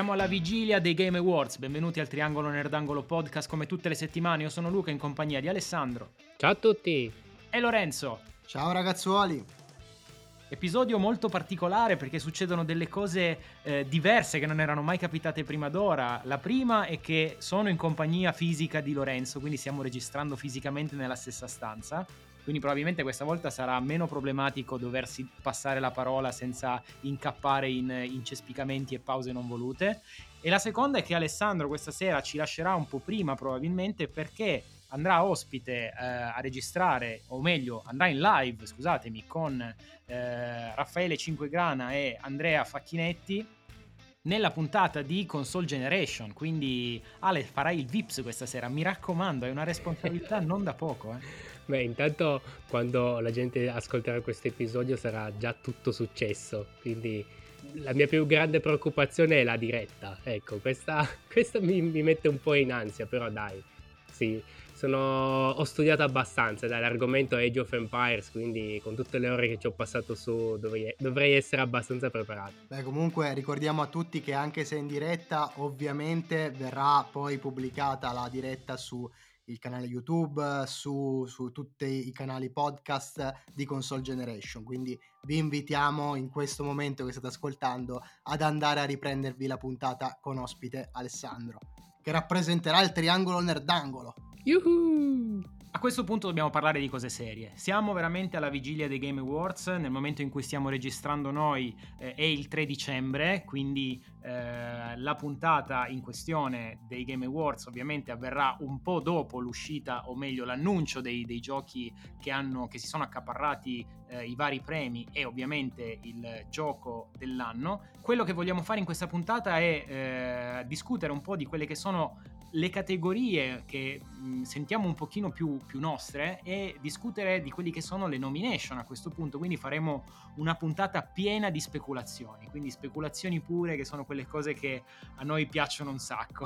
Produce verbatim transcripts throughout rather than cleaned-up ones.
Siamo alla vigilia dei Game Awards, benvenuti al Triangolo Nerdangolo podcast come tutte le settimane. Io sono Luca in compagnia di Alessandro. Ciao a tutti! E Lorenzo. Ciao ragazzuoli! Episodio molto particolare perché succedono delle cose eh, diverse che non erano mai capitate prima d'ora. La prima è che sono in compagnia fisica di Lorenzo, quindi stiamo registrando fisicamente nella stessa stanza. Quindi probabilmente questa volta sarà meno problematico doversi passare la parola senza incappare in, in cespicamenti e pause non volute. E la seconda è che Alessandro questa sera ci lascerà un po' prima probabilmente perché andrà ospite eh, a registrare, o meglio andrà in live, scusatemi, con eh, Raffaele Cinquegrana e Andrea Facchinetti nella puntata di Console Generation. Quindi Ale, farai il V I P S questa sera, mi raccomando, è una responsabilità non da poco, eh. Beh, intanto quando la gente ascolterà questo episodio sarà già tutto successo, quindi la mia più grande preoccupazione è la diretta, ecco, questa, questa mi, mi mette un po' in ansia, però dai, sì, sono, ho studiato abbastanza, dai, l'argomento è Age of Empires, quindi con tutte le ore che ci ho passato su dovrei, dovrei essere abbastanza preparato. Beh, comunque ricordiamo a tutti che anche se in diretta ovviamente verrà poi pubblicata la diretta su il canale YouTube, su, su tutti i canali podcast di Console Generation, quindi vi invitiamo in questo momento che state ascoltando ad andare a riprendervi la puntata con ospite Alessandro, che rappresenterà il Triangolo Nerdangolo. Yuhu! A questo punto dobbiamo parlare di cose serie. Siamo veramente alla vigilia dei Game Awards. Nel momento in cui stiamo registrando noi eh, è il tre dicembre, quindi eh, la puntata in questione dei Game Awards ovviamente avverrà un po' dopo l'uscita, o meglio l'annuncio dei, dei giochi che, hanno, che si sono accaparrati eh, i vari premi e ovviamente il gioco dell'anno. Quello che vogliamo fare in questa puntata è eh, discutere un po' di quelle che sono le categorie che mh, sentiamo un pochino più, più nostre e discutere di quelli che sono le nomination a questo punto, quindi faremo una puntata piena di speculazioni, quindi speculazioni pure, che sono quelle cose che a noi piacciono un sacco.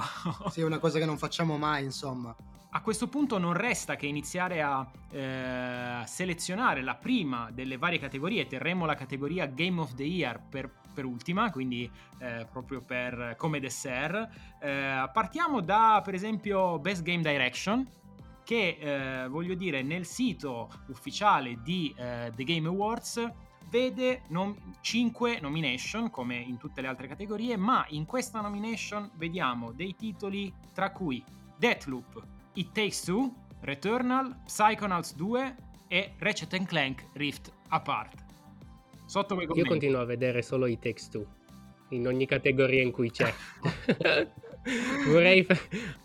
Sì, è una cosa che non facciamo mai, insomma. A questo punto non resta che iniziare a eh, selezionare la prima delle varie categorie. Terremo la categoria Game of the Year per, per ultima, quindi eh, proprio per come dessert. Eh, partiamo da, per esempio, Best Game Direction, che eh, voglio dire nel sito ufficiale di eh, The Game Awards vede nom- cinque nomination come in tutte le altre categorie, ma in questa nomination vediamo dei titoli tra cui Deathloop, It Takes Two, Returnal, Psychonauts due e Ratchet and Clank Rift Apart. Sotto quei commenti. Io continuo a vedere solo It Takes Two in ogni categoria in cui c'è. vorrei, fa-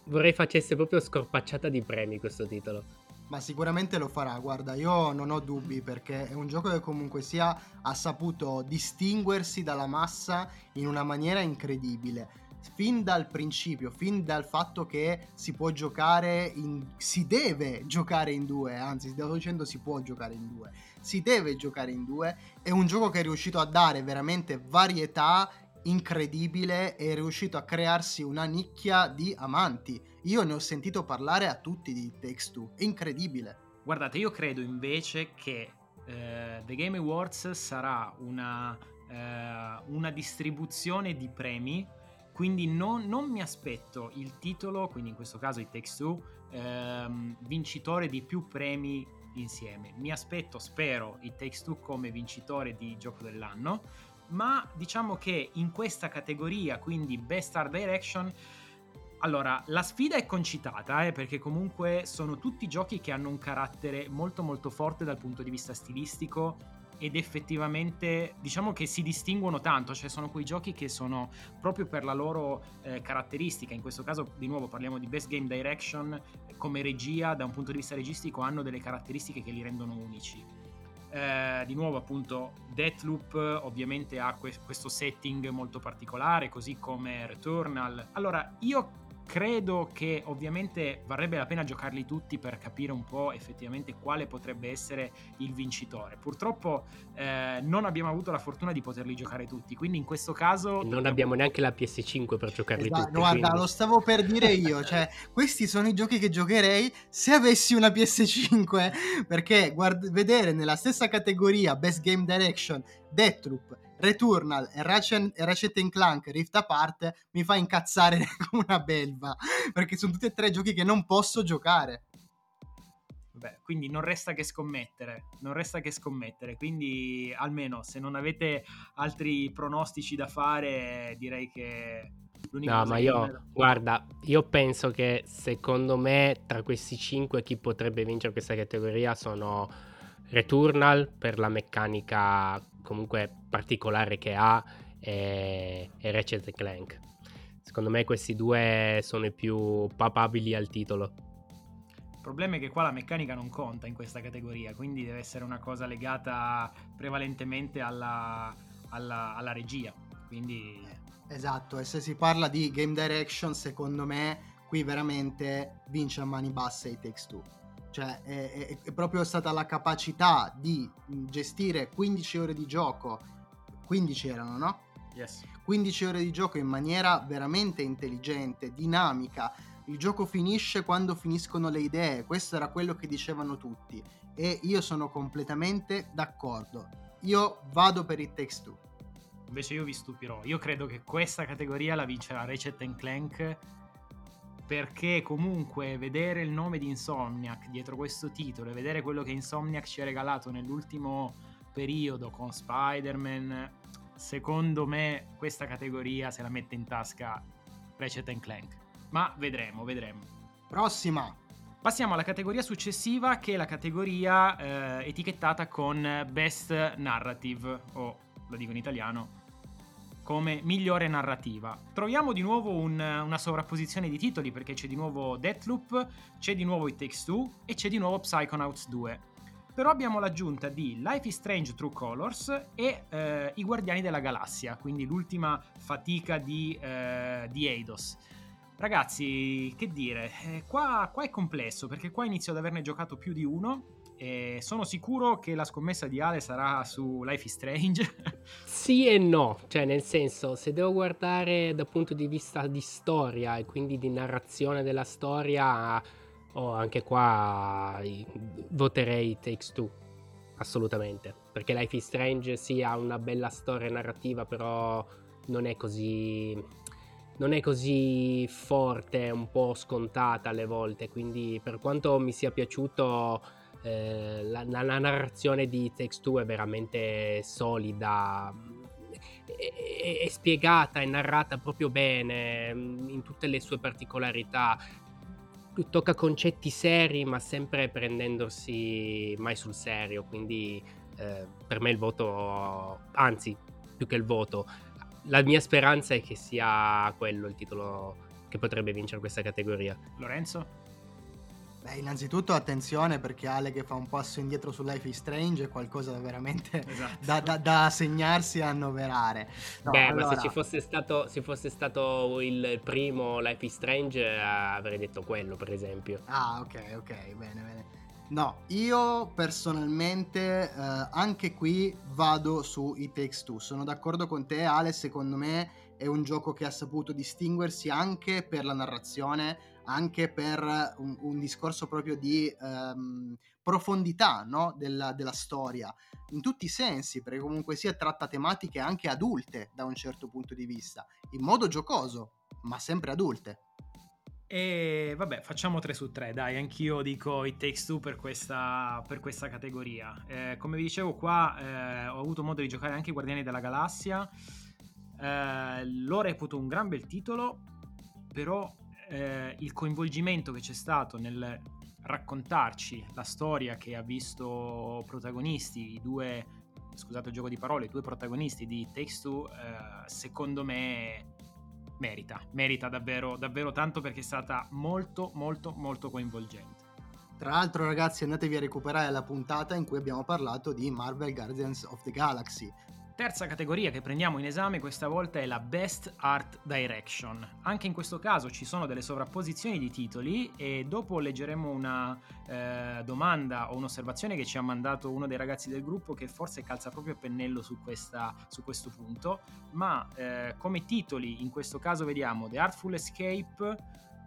vorrei facesse proprio scorpacciata di premi questo titolo. Ma sicuramente lo farà, guarda, io non ho dubbi perché è un gioco che comunque sia ha saputo distinguersi dalla massa in una maniera incredibile. Fin dal principio, fin dal fatto che si può giocare in, si deve giocare in due, anzi stavo dicendo si può giocare in due, si deve giocare in due, è un gioco che è riuscito a dare veramente varietà incredibile, è riuscito a crearsi una nicchia di amanti. Io ne ho sentito parlare a tutti di It Takes Two, è incredibile. Guardate, io credo invece che uh, The Game Awards sarà una, uh, una distribuzione di premi. Quindi non, non mi aspetto il titolo, quindi in questo caso It Takes Two, ehm, vincitore di più premi insieme. Mi aspetto, spero, It Takes Two come vincitore di gioco dell'anno, ma diciamo che in questa categoria, quindi Best Art Direction, allora la sfida è concitata, eh, perché comunque sono tutti giochi che hanno un carattere molto molto forte dal punto di vista stilistico, ed effettivamente diciamo che si distinguono tanto, cioè sono quei giochi che sono proprio per la loro eh, caratteristica. In questo caso di nuovo parliamo di Best Game Direction, come regia da un punto di vista registico hanno delle caratteristiche che li rendono unici. Eh, di nuovo appunto Deathloop ovviamente ha que- questo setting molto particolare, così come Returnal. Allora io credo che ovviamente varrebbe la pena giocarli tutti per capire un po' effettivamente quale potrebbe essere il vincitore. Purtroppo eh, non abbiamo avuto la fortuna di poterli giocare tutti, quindi in questo caso... Non dobbiamo... abbiamo neanche la P S cinque per giocarli esatto, tutti. Guarda, quindi lo stavo per dire io, cioè questi sono i giochi che giocherei se avessi una P S cinque, perché guard- vedere nella stessa categoria Best Game Direction Deathloop, Returnal e Ratchet, e Ratchet and Clank Rift Apart mi fa incazzare come una belva, perché sono tutti e tre giochi che non posso giocare. Beh, quindi non resta che scommettere, non resta che scommettere, quindi almeno se non avete altri pronostici da fare, direi che l'unica no, cosa ma che io, è... guarda, io penso che secondo me tra questi cinque chi potrebbe vincere questa categoria sono Returnal per la meccanica comunque particolare che ha e, e Ratchet and Clank. Secondo me questi due sono i più papabili al titolo. Il problema è che qua la meccanica non conta in questa categoria, quindi deve essere una cosa legata prevalentemente alla, alla, alla regia, quindi... Esatto, e se si parla di game direction, secondo me qui veramente vince a mani basse It Takes Two. Cioè è, è, è proprio stata la capacità di gestire quindici ore di gioco, quindici erano, no? Yes. quindici ore di gioco in maniera veramente intelligente, dinamica. Il gioco finisce quando finiscono le idee, questo era quello che dicevano tutti e io sono completamente d'accordo. Io vado per It Takes Two. Invece io vi stupirò, io credo che questa categoria la vincerà Ratchet and Clank, perché comunque vedere il nome di Insomniac dietro questo titolo e vedere quello che Insomniac ci ha regalato nell'ultimo periodo con Spider-Man, secondo me questa categoria se la mette in tasca Ratchet and Clank. Ma vedremo, vedremo. Prossima. Passiamo alla categoria successiva, che è la categoria eh, etichettata con Best Narrative, o lo dico in italiano, come migliore narrativa. Troviamo di nuovo un, una sovrapposizione di titoli, perché c'è di nuovo Deathloop, c'è di nuovo It Takes Two e c'è di nuovo Psychonauts due. Però abbiamo l'aggiunta di Life is Strange True Colors e eh, I Guardiani della Galassia, quindi l'ultima fatica di, eh, di Eidos. Ragazzi, che dire, eh, qua, qua è complesso, perché qua inizio ad averne giocato più di uno e sono sicuro che la scommessa di Ale sarà su Life is Strange. Sì e no, cioè nel senso, se devo guardare dal punto di vista di storia e quindi di narrazione della storia, oh, anche qua voterei Takes Two, assolutamente, perché Life is Strange sì ha una bella storia narrativa, però non è così... non è così forte, un po' scontata alle volte, quindi per quanto mi sia piaciuto eh, la, la, la narrazione di It Takes Two è veramente solida, è, è, è spiegata e narrata proprio bene in tutte le sue particolarità, tocca concetti seri ma sempre prendendosi mai sul serio, quindi eh, per me il voto, anzi più che il voto, la mia speranza è che sia quello il titolo che potrebbe vincere questa categoria. Lorenzo? Beh, innanzitutto attenzione, perché Ale che fa un passo indietro su Life is Strange è qualcosa da veramente esatto. da, da, da segnarsi e annoverare. No, Beh, allora... ma se ci fosse stato, se fosse stato il primo Life is Strange avrei detto quello, per esempio. Ah, ok, ok, bene, bene. No, io personalmente eh, anche qui vado su It Takes Two. Sono d'accordo con te, Ale, secondo me è un gioco che ha saputo distinguersi anche per la narrazione, anche per un, un discorso proprio di ehm, profondità, no? della, della storia, in tutti i sensi, perché comunque sia tratta tematiche anche adulte da un certo punto di vista, in modo giocoso, ma sempre adulte. E vabbè, facciamo tre su tre, dai, anch'io dico It Takes Two per questa, per questa categoria. Eh, come vi dicevo qua eh, ho avuto modo di giocare anche i Guardiani della Galassia, eh, l'ho reputo un gran bel titolo, però eh, il coinvolgimento che c'è stato nel raccontarci la storia che ha visto protagonisti, i due, scusate il gioco di parole, i due protagonisti di It Takes Two, eh, secondo me... merita, merita davvero davvero tanto, perché è stata molto molto molto coinvolgente. Tra l'altro, ragazzi, andatevi a recuperare la puntata in cui abbiamo parlato di Marvel Guardians of the Galaxy. Terza categoria che prendiamo in esame questa volta è la Best Art Direction. Anche in questo caso ci sono delle sovrapposizioni di titoli e dopo leggeremo una eh, domanda o un'osservazione che ci ha mandato uno dei ragazzi del gruppo, che forse calza proprio a pennello su, questa, su questo punto, ma eh, come titoli in questo caso vediamo The Artful Escape,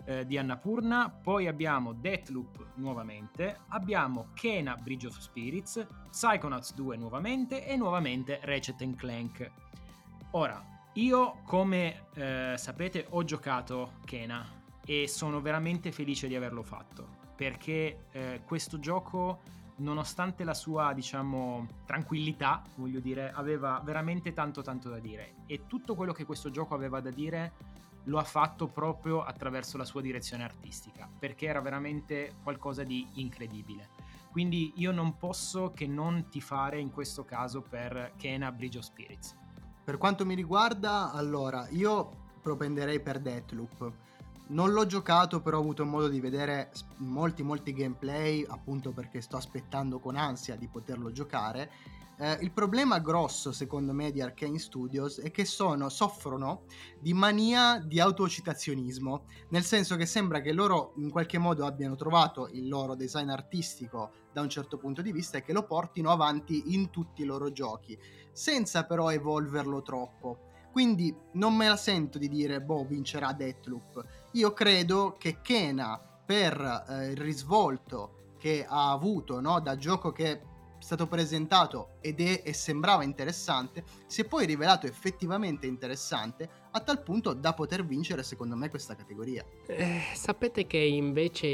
eh, di Annapurna, poi abbiamo Deathloop nuovamente, abbiamo Kena Bridge of Spirits, Psychonauts due nuovamente e nuovamente Ratchet and Clank. Ora, io come eh, sapete ho giocato Kena e sono veramente felice di averlo fatto, perché eh, questo gioco, nonostante la sua, diciamo, tranquillità, voglio dire, aveva veramente tanto tanto da dire, e tutto quello che questo gioco aveva da dire lo ha fatto proprio attraverso la sua direzione artistica, perché era veramente qualcosa di incredibile. Quindi io non posso che non tifare in questo caso per Kena Bridge of Spirits. Per quanto mi riguarda, allora, io propenderei per Deathloop. Non l'ho giocato, però ho avuto modo di vedere molti molti gameplay, appunto perché sto aspettando con ansia di poterlo giocare. Eh, il problema grosso, secondo me, di Arcane Studios è che sono, soffrono di mania di autocitazionismo, nel senso che sembra che loro in qualche modo abbiano trovato il loro design artistico da un certo punto di vista e che lo portino avanti in tutti i loro giochi, senza però evolverlo troppo. Quindi non me la sento di dire, boh, vincerà Deathloop. Io credo che Kena, per eh, il risvolto che ha avuto, no, da gioco che è stato presentato ed è, e sembrava interessante, si è poi rivelato effettivamente interessante, a tal punto da poter vincere, secondo me, questa categoria. Eh, sapete che invece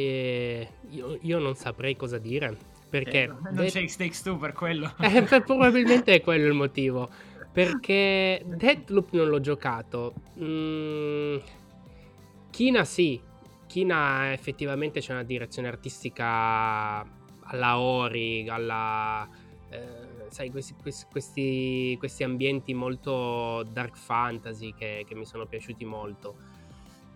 io, io non saprei cosa dire, perché... Eh, non Det- c'è It Takes Two per quello. Eh, per, probabilmente è quello il motivo. Perché Deathloop non l'ho giocato. mm, Kena sì, Kena effettivamente c'è una direzione artistica alla Ori, alla eh, sai, questi, questi, questi ambienti molto dark fantasy che, che mi sono piaciuti molto.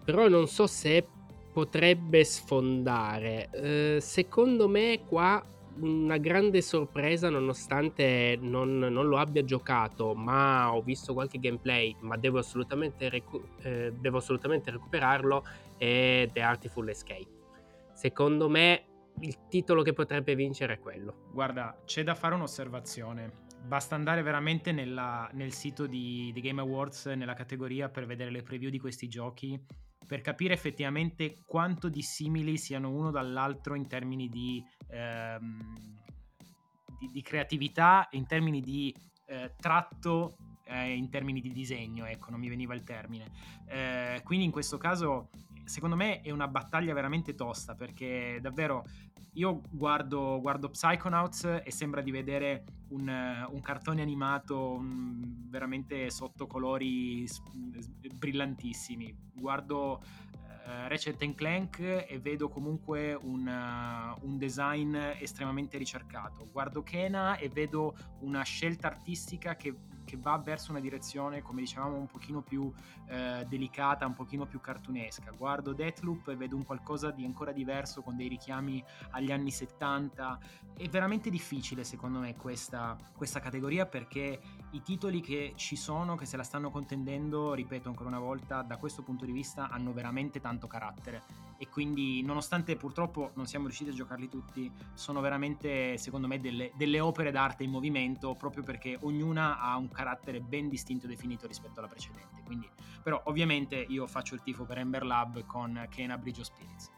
Però non so se potrebbe sfondare. eh, Secondo me qua una grande sorpresa, nonostante non, non lo abbia giocato, ma ho visto qualche gameplay, ma devo assolutamente, recu- eh, devo assolutamente recuperarlo, è The Artful Escape. Secondo me il titolo che potrebbe vincere è quello. Guarda, c'è da fare un'osservazione. Basta andare veramente nella, nel sito di, di Game Awards, nella categoria, per vedere le preview di questi giochi, per capire effettivamente quanto dissimili siano uno dall'altro in termini di, ehm, di, di creatività, in termini di eh, tratto, eh, in termini di disegno, ecco, non mi veniva il termine. Eh, quindi in questo caso, secondo me, è una battaglia veramente tosta, perché davvero io guardo, guardo Psychonauts e sembra di vedere un, un cartone animato un, veramente sotto colori brillantissimi. Guardo uh, Ratchet and Clank e vedo comunque un, uh, un design estremamente ricercato. Guardo Kena e vedo una scelta artistica che, che va verso una direzione, come dicevamo, un pochino più uh, delicata, un pochino più cartunesca. Guardo Deathloop e vedo un qualcosa di ancora diverso, con dei richiami agli anni settanta. È veramente difficile, secondo me, questa questa categoria, perché i titoli che ci sono, che se la stanno contendendo, ripeto ancora una volta, da questo punto di vista hanno veramente tanto carattere, e quindi, nonostante purtroppo non siamo riusciti a giocarli tutti, sono veramente, secondo me, delle, delle opere d'arte in movimento, proprio perché ognuna ha un carattere ben distinto e definito rispetto alla precedente. Quindi, però, ovviamente io faccio il tifo per Ember Lab con Kena Bridge of Spirits.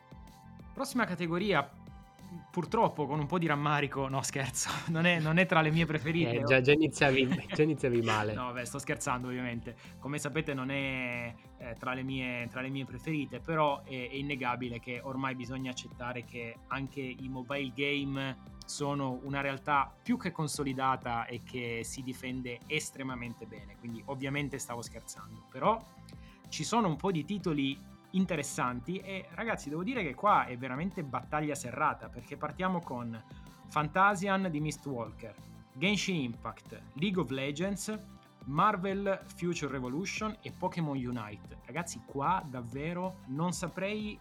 Prossima categoria, purtroppo con un po' di rammarico, no scherzo, non è, non è tra le mie preferite. Eh, già, già, iniziavi, già iniziavi male. No, beh, sto scherzando ovviamente, come sapete non è eh, tra, le mie, tra le mie preferite, però è, è innegabile che ormai bisogna accettare che anche i mobile game sono una realtà più che consolidata e che si difende estremamente bene, quindi ovviamente stavo scherzando, però ci sono un po' di titoli interessanti e, ragazzi, devo dire che qua è veramente battaglia serrata, perché partiamo con Fantasian di Mistwalker, Genshin Impact, League of Legends, Marvel Future Revolution e Pokémon Unite. Ragazzi, qua davvero non saprei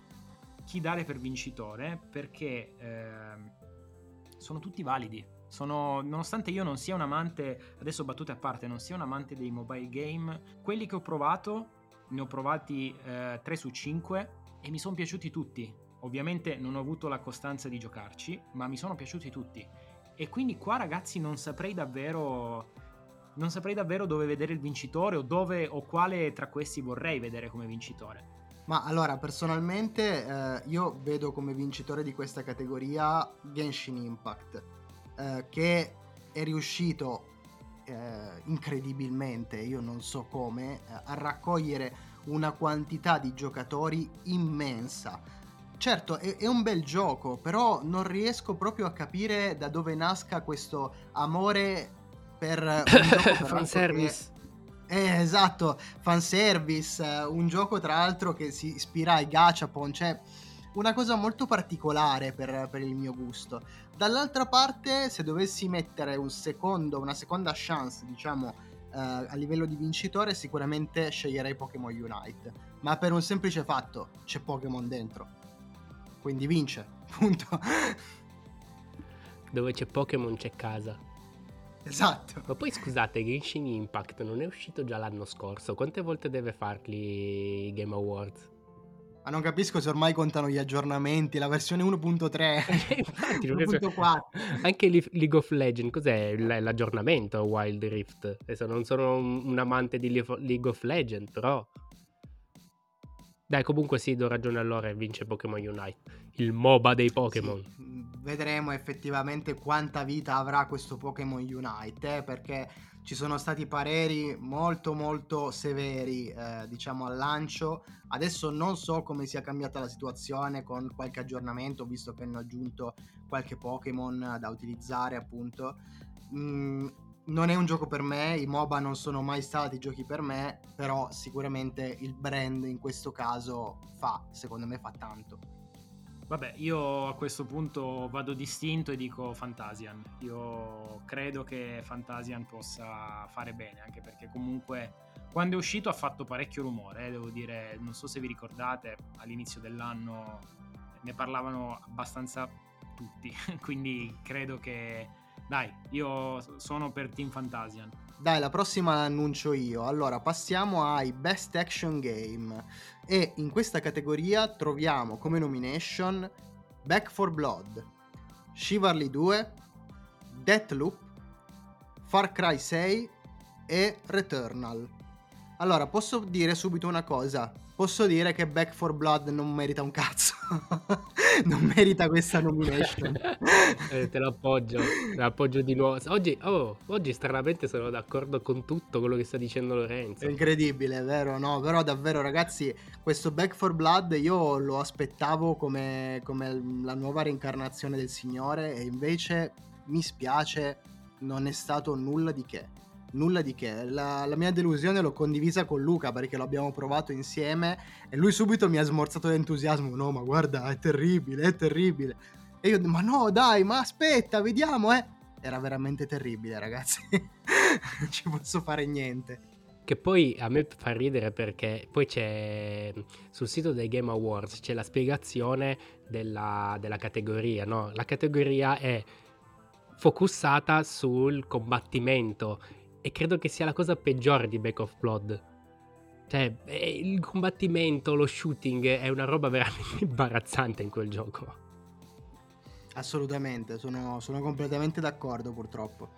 chi dare per vincitore, perché eh, sono tutti validi. Sono, nonostante io non sia un amante, adesso battute a parte, non sia un amante dei mobile game, quelli che ho provato ne ho provati eh, tre su cinque e mi sono piaciuti tutti. Ovviamente non ho avuto la costanza di giocarci, ma mi sono piaciuti tutti. E quindi qua, ragazzi, non saprei davvero non saprei davvero dove vedere il vincitore, o dove o quale tra questi vorrei vedere come vincitore. Ma allora, personalmente eh, io vedo come vincitore di questa categoria Genshin Impact, eh, che è riuscito eh, incredibilmente, io non so come, eh, a raccogliere una quantità di giocatori immensa. Certo, è, è un bel gioco, però non riesco proprio a capire da dove nasca questo amore per un gioco fanservice. Eh, esatto, fanservice, un gioco tra l'altro che si ispira ai gachapon, cioè una cosa molto particolare per, per il mio gusto. Dall'altra parte, se dovessi mettere un secondo, una seconda chance, diciamo, eh, a livello di vincitore, sicuramente sceglierei Pokémon Unite, ma per un semplice fatto: c'è Pokémon dentro. Quindi vince, punto. Dove c'è Pokémon c'è casa. Esatto. Ma poi scusate, Genshin Impact non è uscito già l'anno scorso? Quante volte deve farli i Game Awards? Ma non capisco se ormai contano gli aggiornamenti, la versione uno punto tre, infatti, uno punto quattro. Anche League of Legends, cos'è l'aggiornamento Wild Rift? Adesso non sono un amante di League of Legends, però... Dai, comunque sì, do ragione allora e vince Pokémon Unite, il MOBA dei Pokémon. Sì, vedremo effettivamente quanta vita avrà questo Pokémon Unite, eh, perché ci sono stati pareri molto molto severi, eh, diciamo, al lancio. Adesso non so come sia cambiata la situazione con qualche aggiornamento, visto che hanno aggiunto qualche Pokémon da utilizzare, appunto. Mm, non è un gioco per me, i MOBA non sono mai stati giochi per me, però sicuramente il brand in questo caso fa, secondo me fa tanto. Vabbè, io a questo punto vado distinto e dico Fantasian. Io credo che Fantasian possa fare bene, anche perché comunque quando è uscito ha fatto parecchio rumore, eh, devo dire, non so se vi ricordate, all'inizio dell'anno ne parlavano abbastanza tutti, quindi credo che... Dai, io sono per Team Fantasian. Dai, la prossima l'annuncio io. Allora, passiamo ai Best Action Game. E in questa categoria troviamo come nomination Back four Blood, Chivalry due, Deathloop, Far Cry sei e Returnal. Allora, posso dire subito una cosa. Posso dire che Back four Blood non merita un cazzo. Non merita questa nomination. eh, te l'appoggio, te l'appoggio di nuovo. Oggi, oh, oggi stranamente sono d'accordo con tutto quello che sta dicendo Lorenzo. È incredibile, vero? No, però davvero ragazzi, questo Back four Blood io lo aspettavo come, come la nuova reincarnazione del Signore, e invece mi spiace, non è stato nulla di che. Nulla di che, la, la mia delusione l'ho condivisa con Luca perché l'abbiamo provato insieme e lui subito mi ha smorzato l'entusiasmo. No, ma guarda, è terribile, è terribile. E io, ma no dai, ma aspetta, vediamo, eh. Era veramente terribile, ragazzi. Non ci posso fare niente. Che poi a me fa ridere perché poi c'è sul sito dei Game Awards c'è la spiegazione della, della categoria, no? La categoria è focussata sul combattimento. E credo che sia la cosa peggiore di Back four Blood. Cioè, il combattimento, lo shooting è una roba veramente imbarazzante in quel gioco. Assolutamente, sono, sono completamente d'accordo purtroppo.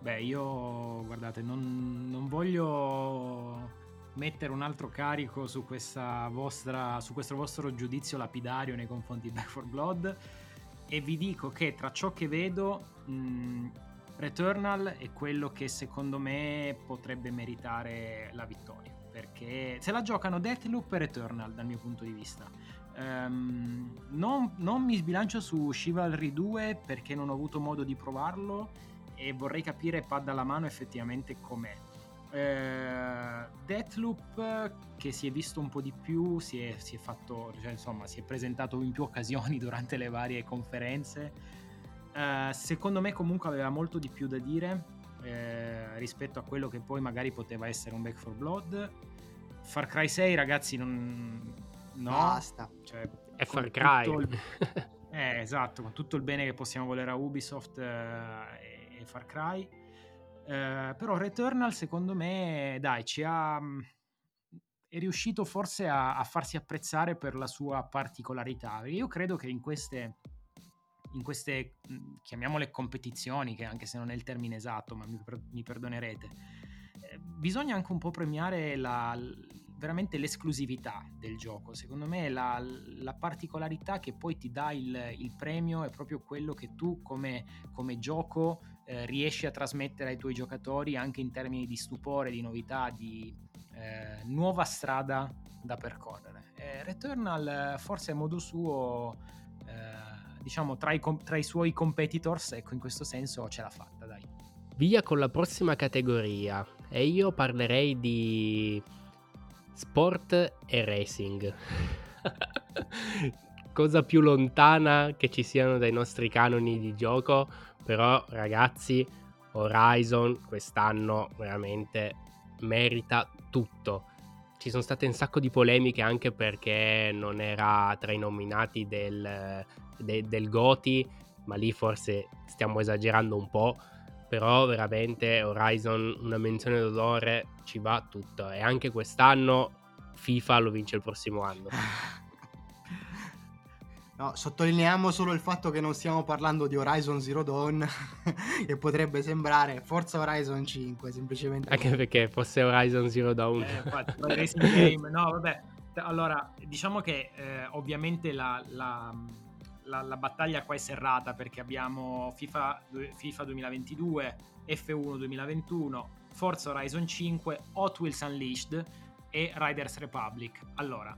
Beh, io, guardate, non, non voglio mettere un altro carico su questa vostra, su questo vostro giudizio lapidario nei confronti di Back four Blood. E vi dico che tra ciò che vedo... Mh, Returnal è quello che secondo me potrebbe meritare la vittoria, perché se la giocano Deathloop e Returnal dal mio punto di vista. um, non, non mi sbilancio su Chivalry due perché non ho avuto modo di provarlo e vorrei capire pad alla mano effettivamente com'è. uh, Deathloop, che si è visto un po' di più, si è, si è fatto, cioè, insomma, si è presentato in più occasioni durante le varie conferenze. Uh, secondo me comunque aveva molto di più da dire eh, rispetto a quello che poi magari poteva essere un Back four Blood. Far Cry sei, ragazzi, non... no, basta, cioè, è Far Cry il... eh, esatto, con tutto il bene che possiamo volere a Ubisoft eh, e Far Cry, eh, però Returnal secondo me, dai, ci ha... è riuscito forse a, a farsi apprezzare per la sua particolarità. Io credo che in queste in queste, chiamiamole competizioni, che anche se non è il termine esatto, ma mi, mi perdonerete, eh, bisogna anche un po' premiare la, veramente l'esclusività del gioco. Secondo me la, la particolarità che poi ti dà il, il premio è proprio quello che tu come, come gioco eh, riesci a trasmettere ai tuoi giocatori, anche in termini di stupore, di novità, di eh, nuova strada da percorrere. eh, Returnal forse a modo suo, eh, diciamo tra i, com- tra i suoi competitors, ecco, in questo senso ce l'ha fatta, dai. Via con la prossima categoria, e io parlerei di sport e racing. Cosa più lontana che ci siano dai nostri canoni di gioco, però ragazzi, Horizon quest'anno veramente merita tutto. Ci sono state un sacco di polemiche anche perché non era tra i nominati del, de, del GOTY, ma lì forse stiamo esagerando un po'. Però veramente Horizon, una menzione d'onore, ci va tutto. E anche quest'anno FIFA lo vince il prossimo anno. No, sottolineiamo solo il fatto che non stiamo parlando di Horizon Zero Dawn, che potrebbe sembrare Forza Horizon cinque, semplicemente. Anche perché fosse Horizon Zero Dawn. Eh, infatti, racing game, no, vabbè. Allora, diciamo che eh, ovviamente la... la... La, la battaglia qua è serrata, perché abbiamo FIFA, FIFA duemilaventidue, F uno duemilaventuno, Forza Horizon cinque, Hot Wheels Unleashed e Riders Republic. Allora,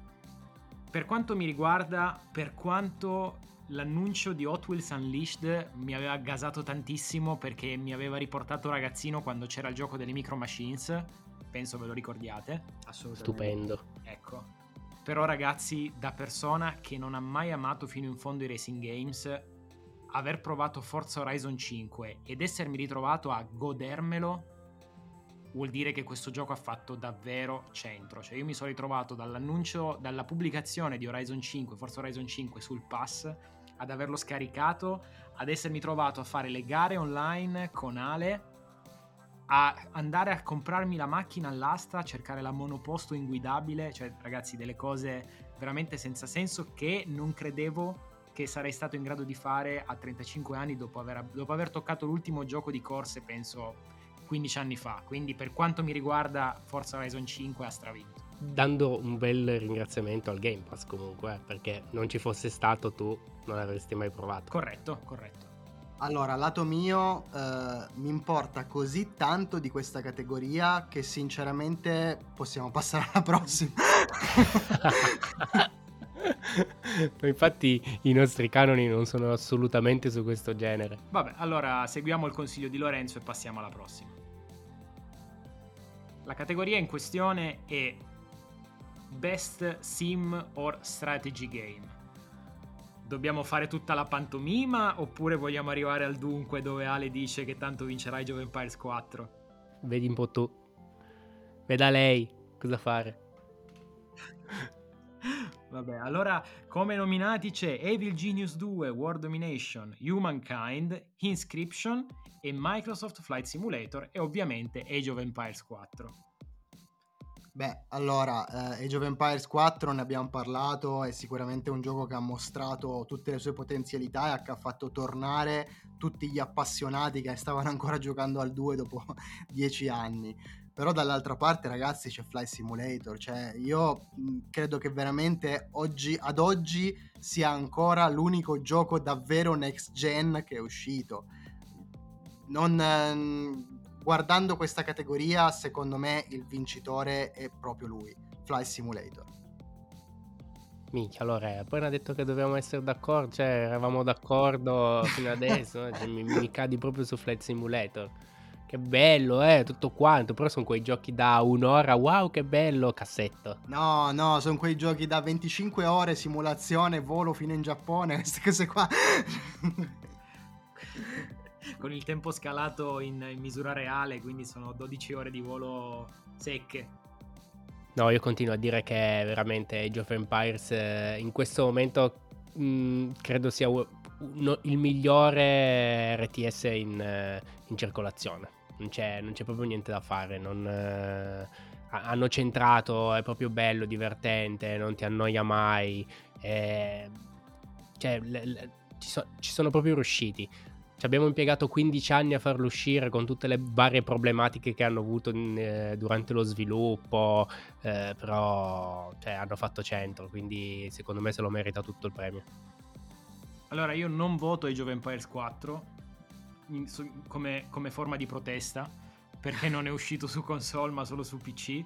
per quanto mi riguarda, per quanto l'annuncio di Hot Wheels Unleashed mi aveva gasato tantissimo, perché mi aveva riportato ragazzino quando c'era il gioco delle Micro Machines, penso ve lo ricordiate. Assolutamente. Stupendo. Ecco. Però ragazzi, da persona che non ha mai amato fino in fondo i racing games, aver provato Forza Horizon cinque ed essermi ritrovato a godermelo vuol dire che questo gioco ha fatto davvero centro. Cioè, io mi sono ritrovato dall'annuncio, dalla pubblicazione di Horizon cinque, Forza Horizon cinque sul Pass, ad averlo scaricato, ad essermi trovato a fare le gare online con Ale, a andare a comprarmi la macchina all'asta, cercare la monoposto inguidabile. Cioè ragazzi, delle cose veramente senza senso che non credevo che sarei stato in grado di fare a trentacinque anni, dopo aver, dopo aver toccato l'ultimo gioco di corse penso quindici anni fa. Quindi per quanto mi riguarda Forza Horizon cinque ha stravinto, dando un bel ringraziamento al Game Pass comunque, perché non ci fosse stato tu non l'avresti mai provato. Corretto corretto. Allora, lato mio, eh, mi importa così tanto di questa categoria che sinceramente possiamo passare alla prossima. Infatti i nostri canoni non sono assolutamente su questo genere. Vabbè, allora seguiamo il consiglio di Lorenzo e passiamo alla prossima. La categoria in questione è Best Sim or Strategy Game. Dobbiamo fare tutta la pantomima oppure vogliamo arrivare al dunque, dove Ale dice che tanto vincerà Age of Empires quattro? Vedi un po' tu. Veda lei cosa fare. Vabbè, allora come nominati c'è Evil Genius due, World Domination, Humankind, Inscription e Microsoft Flight Simulator e ovviamente Age of Empires quattro. Beh, allora, eh, Age of Empires quattro ne abbiamo parlato, è sicuramente un gioco che ha mostrato tutte le sue potenzialità e che ha fatto tornare tutti gli appassionati che stavano ancora giocando al due dopo dieci anni. Però dall'altra parte, ragazzi, c'è Flight Simulator, cioè io credo che veramente oggi ad oggi sia ancora l'unico gioco davvero next gen che è uscito. Non... Ehm, Guardando questa categoria, secondo me il vincitore è proprio lui, Flight Simulator. Minchia, allora, poi ha detto che dovevamo essere d'accordo, cioè eravamo d'accordo fino adesso, cioè, mi, mi cadi proprio su Flight Simulator. Che bello, eh, tutto quanto, però sono quei giochi da un'ora, wow che bello, cassetto. No, no, sono quei giochi da venticinque ore, simulazione, volo fino in Giappone, queste cose qua. Con il tempo scalato in, in misura reale, quindi sono dodici ore di volo secche. No, io continuo a dire che veramente Age of Empires eh, in questo momento mh, credo sia u- no, il migliore R T S in, eh, in circolazione. Non c'è, non c'è proprio niente da fare, non, eh, hanno centrato, è proprio bello, divertente, non ti annoia mai, eh, cioè, le, le, ci, so, ci sono proprio riusciti. Ci abbiamo impiegato quindici anni a farlo uscire, con tutte le varie problematiche che hanno avuto eh, durante lo sviluppo, eh, però cioè, hanno fatto centro, quindi secondo me se lo merita tutto il premio. Allora io non voto Age of Empires quattro in, su, come, come forma di protesta, perché non è uscito su console ma solo su P C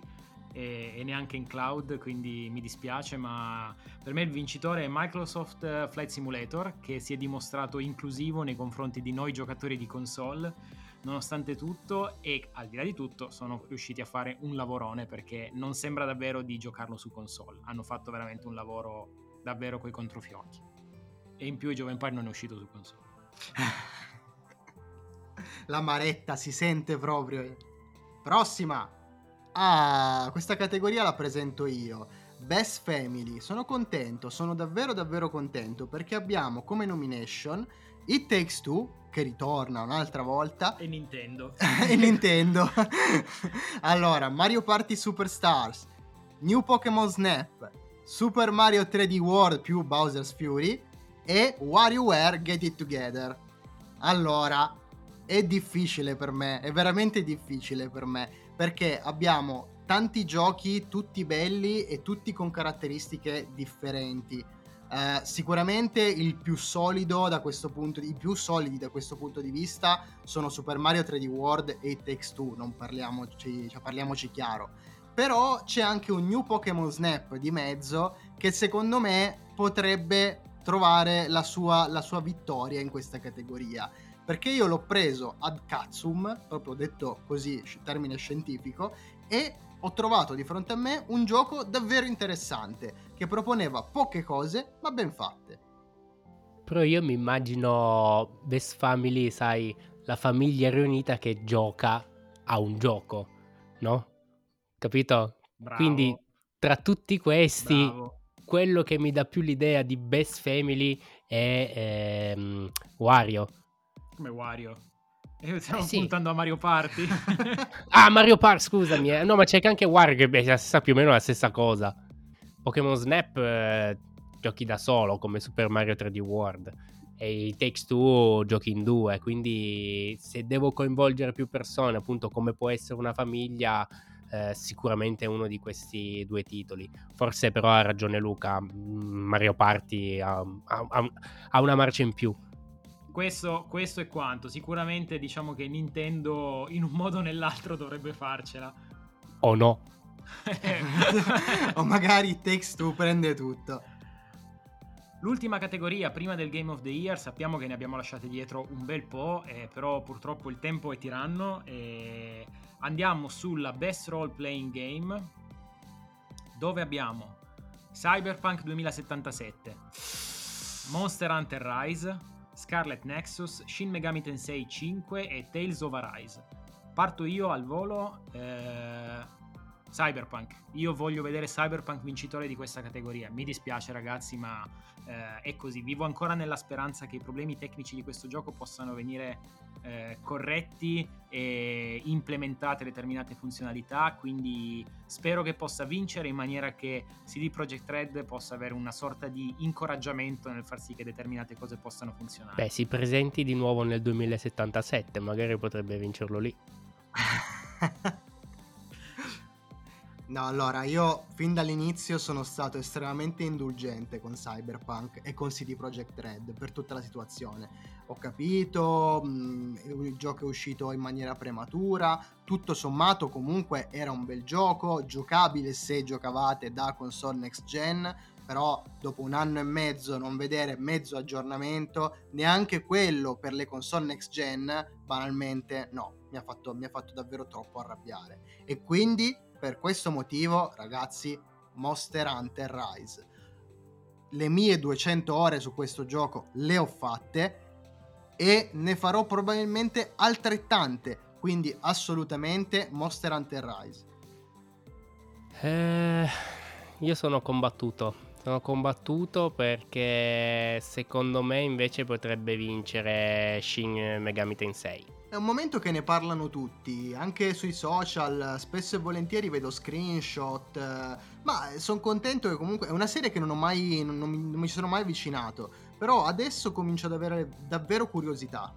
e, e neanche in cloud, quindi mi dispiace, ma per me il vincitore è Microsoft Flight Simulator, che si è dimostrato inclusivo nei confronti di noi giocatori di console nonostante tutto, e al di là di tutto sono riusciti a fare un lavorone, perché non sembra davvero di giocarlo su console, hanno fatto veramente un lavoro davvero coi controfiocchi, e in più il Age of Empires non è uscito su console. L'amaretta si sente proprio. Prossima. Ah, questa categoria la presento io. Best Family. Sono contento, sono davvero davvero contento, perché abbiamo come nomination It Takes Two, che ritorna un'altra volta, e Nintendo. E Nintendo. Allora, Mario Party Superstars, New Pokémon Snap, Super Mario tre D World più Bowser's Fury e WarioWare Get It Together. Allora, è difficile per me, è veramente difficile per me, perché abbiamo tanti giochi tutti belli e tutti con caratteristiche differenti. Uh, sicuramente il più solido da questo punto di, i più solidi da questo punto di vista sono Super Mario tre D World e It Takes Two, non parliamoci, cioè parliamoci chiaro. Però c'è anche un New Pokémon Snap di mezzo che secondo me potrebbe trovare la sua, la sua vittoria in questa categoria, perché io l'ho preso ad cazzum, proprio detto così, termine scientifico, e ho trovato di fronte a me un gioco davvero interessante, che proponeva poche cose ma ben fatte. Però io mi immagino Best Family, sai, la famiglia riunita che gioca a un gioco, no? Capito? Bravo. Quindi tra tutti questi, bravo, quello che mi dà più l'idea di Best Family è ehm, Wario. Come Wario? E stiamo eh sì. puntando a Mario Party. Ah, Mario Party, scusami. Eh. No, ma c'è anche Wario che beh, sa più o meno la stessa cosa. Pokémon Snap eh, giochi da solo, come Super Mario tre D World. E i Takes Two giochi in due. Quindi se devo coinvolgere più persone, appunto come può essere una famiglia, eh, sicuramente uno di questi due titoli. Forse però ha ragione Luca, Mario Party ha, ha, ha una marcia in più. Questo, questo è quanto. Sicuramente diciamo che Nintendo in un modo o nell'altro dovrebbe farcela. O oh no. O magari Takes Two prende tutto. L'ultima categoria, prima del Game of the Year, sappiamo che ne abbiamo lasciate dietro un bel po', eh, però purtroppo il tempo è tiranno. Eh, andiamo sulla Best Role Playing Game, dove abbiamo Cyberpunk duemilasettantasette, Monster Hunter Rise, Scarlet Nexus, Shin Megami Tensei cinque e Tales of Arise. Parto io al volo. eh, Cyberpunk. Io voglio vedere Cyberpunk vincitore di questa categoria. Mi dispiace ragazzi, ma eh, è così. Vivo ancora nella speranza che i problemi tecnici di questo gioco possano venire eh, corretti e implementate determinate funzionalità, quindi spero che possa vincere, in maniera che C D Projekt Red possa avere una sorta di incoraggiamento nel far sì che determinate cose possano funzionare. Beh, si presenti di nuovo nel duemilasettantasette, magari potrebbe vincerlo lì. No, allora, io fin dall'inizio sono stato estremamente indulgente con Cyberpunk e con C D Projekt Red per tutta la situazione. Ho capito, mh, il gioco è uscito in maniera prematura, tutto sommato comunque era un bel gioco, giocabile se giocavate da console next gen, però dopo un anno e mezzo non vedere mezzo aggiornamento, neanche quello per le console next gen, banalmente no, mi ha fatto, mi ha fatto davvero troppo arrabbiare. E quindi per questo motivo, ragazzi, Monster Hunter Rise. Le mie duecento ore su questo gioco le ho fatte e ne farò probabilmente altrettante, quindi assolutamente Monster Hunter Rise. Eh, io sono combattuto, sono combattuto perché secondo me invece potrebbe vincere Shin Megami Tensei. È un momento che ne parlano tutti, anche sui social, spesso e volentieri vedo screenshot, eh, ma sono contento che comunque è una serie che non ho mai, non, non mi sono mai avvicinato, però adesso comincio ad avere davvero curiosità.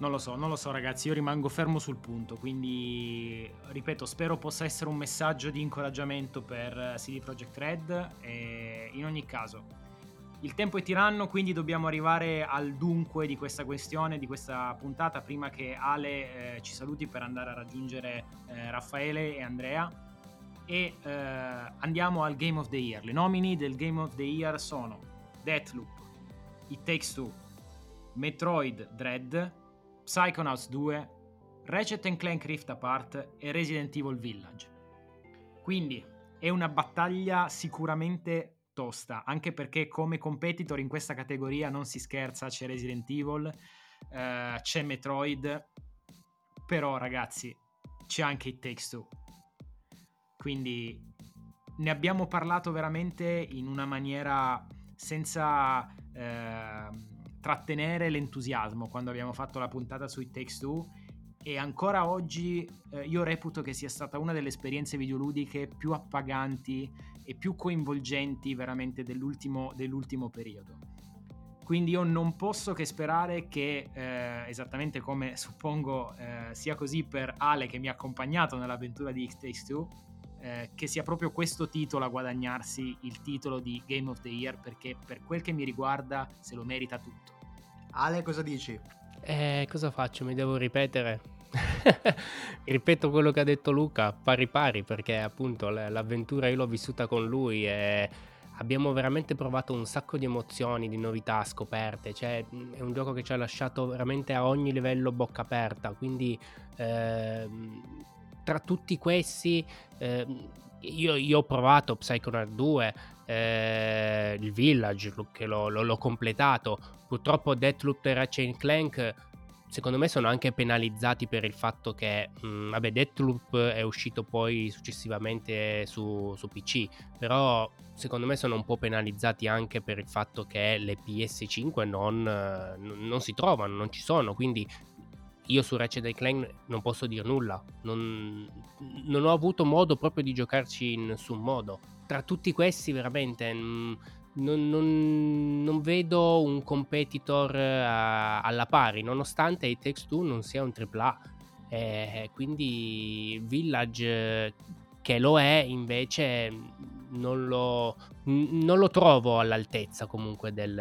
Non lo so, non lo so ragazzi, io rimango fermo sul punto, quindi ripeto, spero possa essere un messaggio di incoraggiamento per C D Projekt Red e in ogni caso il tempo è tiranno, quindi dobbiamo arrivare al dunque di questa questione, di questa puntata, prima che Ale eh, ci saluti per andare a raggiungere eh, Raffaele e Andrea e eh, andiamo al Game of the Year. Le nomini del Game of the Year sono Deathloop, It Takes Two, Metroid Dread, Psychonauts due, Ratchet and Clank Rift Apart e Resident Evil Village. Quindi è una battaglia sicuramente tosta, anche perché come competitor in questa categoria non si scherza, c'è Resident Evil, eh, c'è Metroid, però ragazzi c'è anche It Takes Two. Quindi ne abbiamo parlato veramente in una maniera senza... Eh, trattenere l'entusiasmo quando abbiamo fatto la puntata su It Takes Two e ancora oggi eh, io reputo che sia stata una delle esperienze videoludiche più appaganti e più coinvolgenti veramente dell'ultimo, dell'ultimo periodo. Quindi io non posso che sperare che eh, esattamente come suppongo eh, sia così per Ale che mi ha accompagnato nell'avventura di It Takes Two, eh, che sia proprio questo titolo a guadagnarsi il titolo di Game of the Year, perché per quel che mi riguarda se lo merita tutto. Ale, cosa dici? Eh, cosa faccio? Mi devo ripetere? Ripeto quello che ha detto Luca, pari pari, perché appunto l'avventura io l'ho vissuta con lui e abbiamo veramente provato un sacco di emozioni, di novità, scoperte, cioè è un gioco che ci ha lasciato veramente a ogni livello bocca aperta, quindi... Ehm, tra tutti questi eh, io, io ho provato Psychonauts due, eh, il Village che l'ho, l'ho, l'ho completato, purtroppo Deathloop e Ratchet and Clank secondo me sono anche penalizzati per il fatto che mh, vabbè, Deathloop è uscito poi successivamente su, su P C, però secondo me sono un po' penalizzati anche per il fatto che le P S cinque non, non si trovano, non ci sono, quindi io su Ratchet and Clank non posso dire nulla, non, non ho avuto modo proprio di giocarci in nessun modo. Tra tutti questi veramente non, non, non vedo un competitor a, alla pari, nonostante It Takes Two non sia un tripla A, eh, quindi Village che lo è invece non lo, non lo trovo all'altezza comunque del,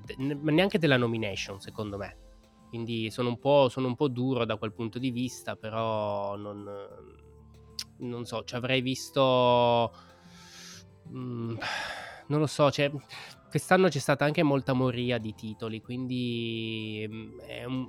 de, neanche della nomination secondo me. Quindi sono un po', sono un po' duro da quel punto di vista, però non, non so, ci avrei visto, mm, non lo so, cioè, quest'anno c'è stata anche molta moria di titoli, quindi è un,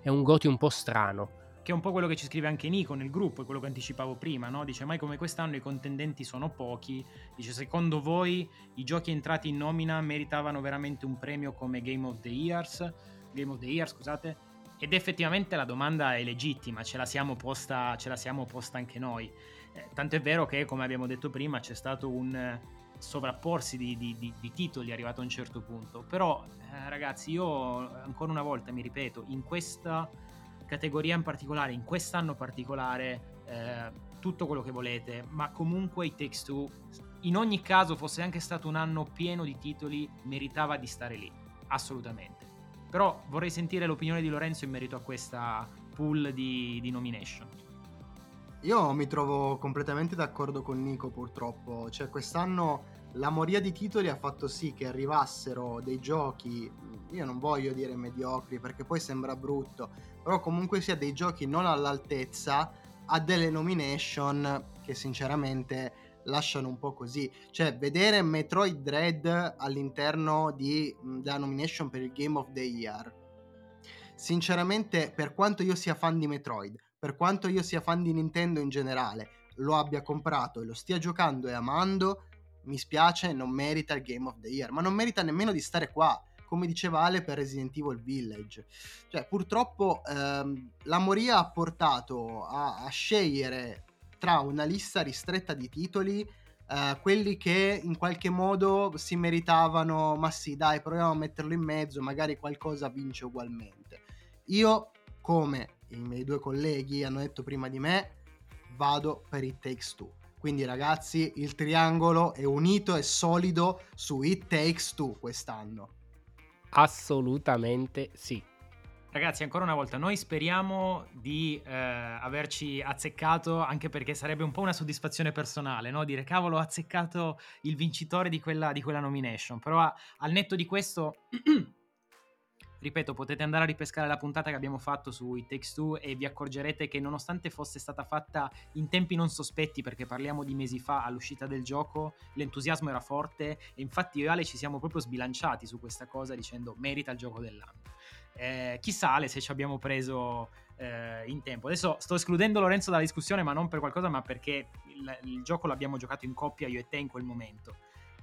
è un goti un po' strano. Che è un po' quello che ci scrive anche Nico nel gruppo, è quello che anticipavo prima, no? Dice, mai come quest'anno i contendenti sono pochi, dice, secondo voi i giochi entrati in nomina meritavano veramente un premio come Game of the Years? Game of the Year, scusate, ed effettivamente la domanda è legittima, ce la siamo posta, ce la siamo posta anche noi, eh, tanto è vero che come abbiamo detto prima c'è stato un eh, sovrapporsi di, di, di, di titoli arrivato a un certo punto, però eh, ragazzi io ancora una volta mi ripeto, in questa categoria in particolare, in quest'anno particolare, eh, tutto quello che volete, ma comunque It Takes Two, in ogni caso fosse anche stato un anno pieno di titoli, meritava di stare lì, assolutamente. Però vorrei sentire l'opinione di Lorenzo in merito a questa pool di, di nomination. Io mi trovo completamente d'accordo con Nico, purtroppo. Cioè, quest'anno la moria di titoli ha fatto sì che arrivassero dei giochi, io non voglio dire mediocri perché poi sembra brutto, però comunque sia dei giochi non all'altezza, a delle nomination che sinceramente... lasciano un po' così, cioè vedere Metroid Dread all'interno di, della nomination per il Game of the Year, sinceramente per quanto io sia fan di Metroid, per quanto io sia fan di Nintendo in generale, lo abbia comprato e lo stia giocando e amando, mi spiace, non merita il Game of the Year, ma non merita nemmeno di stare qua, come diceva Ale per Resident Evil Village. Cioè purtroppo ehm, la moria ha portato a, a scegliere tra una lista ristretta di titoli, eh, quelli che in qualche modo si meritavano, ma sì dai proviamo a metterlo in mezzo, magari qualcosa vince ugualmente. Io, come i miei due colleghi hanno detto prima di me, vado per It Takes Two. Quindi ragazzi, il triangolo è unito e solido su It Takes Two quest'anno. Assolutamente sì. Ragazzi, ancora una volta noi speriamo di eh, averci azzeccato, anche perché sarebbe un po' una soddisfazione personale, no? Dire cavolo, ho azzeccato il vincitore di quella, di quella nomination. Però a, al netto di questo ripeto, potete andare a ripescare la puntata che abbiamo fatto su It Takes Two e vi accorgerete che, nonostante fosse stata fatta in tempi non sospetti, perché parliamo di mesi fa all'uscita del gioco, l'entusiasmo era forte e infatti io e Ale ci siamo proprio sbilanciati su questa cosa dicendo merita il gioco dell'anno. Eh, chissà Ale se ci abbiamo preso eh, in tempo. Adesso sto escludendo Lorenzo dalla discussione, ma non per qualcosa, ma perché il, il gioco l'abbiamo giocato in coppia io e te in quel momento.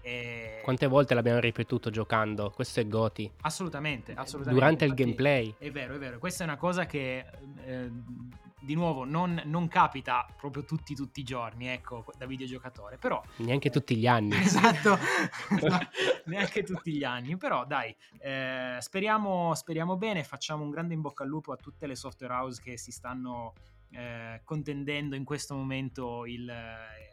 E... quante volte l'abbiamo ripetuto giocando? Questo è Goti. Assolutamente, assolutamente. Durante infatti, il gameplay. È vero, è vero. Questa è una cosa che eh, di nuovo non, non capita proprio tutti tutti i giorni, ecco, da videogiocatore. Però neanche eh, tutti gli anni. Esatto. Neanche tutti gli anni. Però dai, eh, speriamo speriamo bene. Facciamo un grande in bocca al lupo a tutte le software house che si stanno eh, contendendo in questo momento il eh,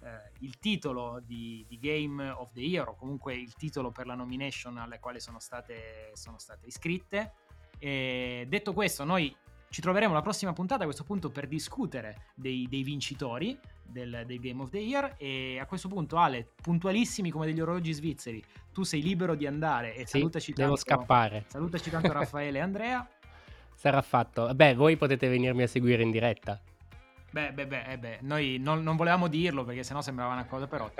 Uh, il titolo di, di Game of the Year, o comunque il titolo per la nomination alle quali sono state, sono state iscritte. E detto questo, noi ci troveremo la prossima puntata a questo punto per discutere dei, dei vincitori del, del Game of the Year. E a questo punto, Ale, puntualissimi come degli orologi svizzeri, tu sei libero di andare e sì, salutaci tanto, devo scappare. Salutaci tanto Raffaele e Andrea. Sarà fatto. Beh, voi potete venirmi a seguire in diretta. Beh, beh, beh, eh beh. Noi non, non volevamo dirlo perché sennò sembrava una cosa però.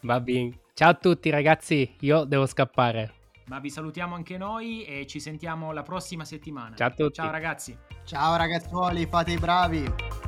Va bene. Ciao a tutti ragazzi, io devo scappare. Ma vi salutiamo anche noi e ci sentiamo la prossima settimana. Ciao a tutti. Ciao ragazzi. Ciao ragazzuoli, fate i bravi.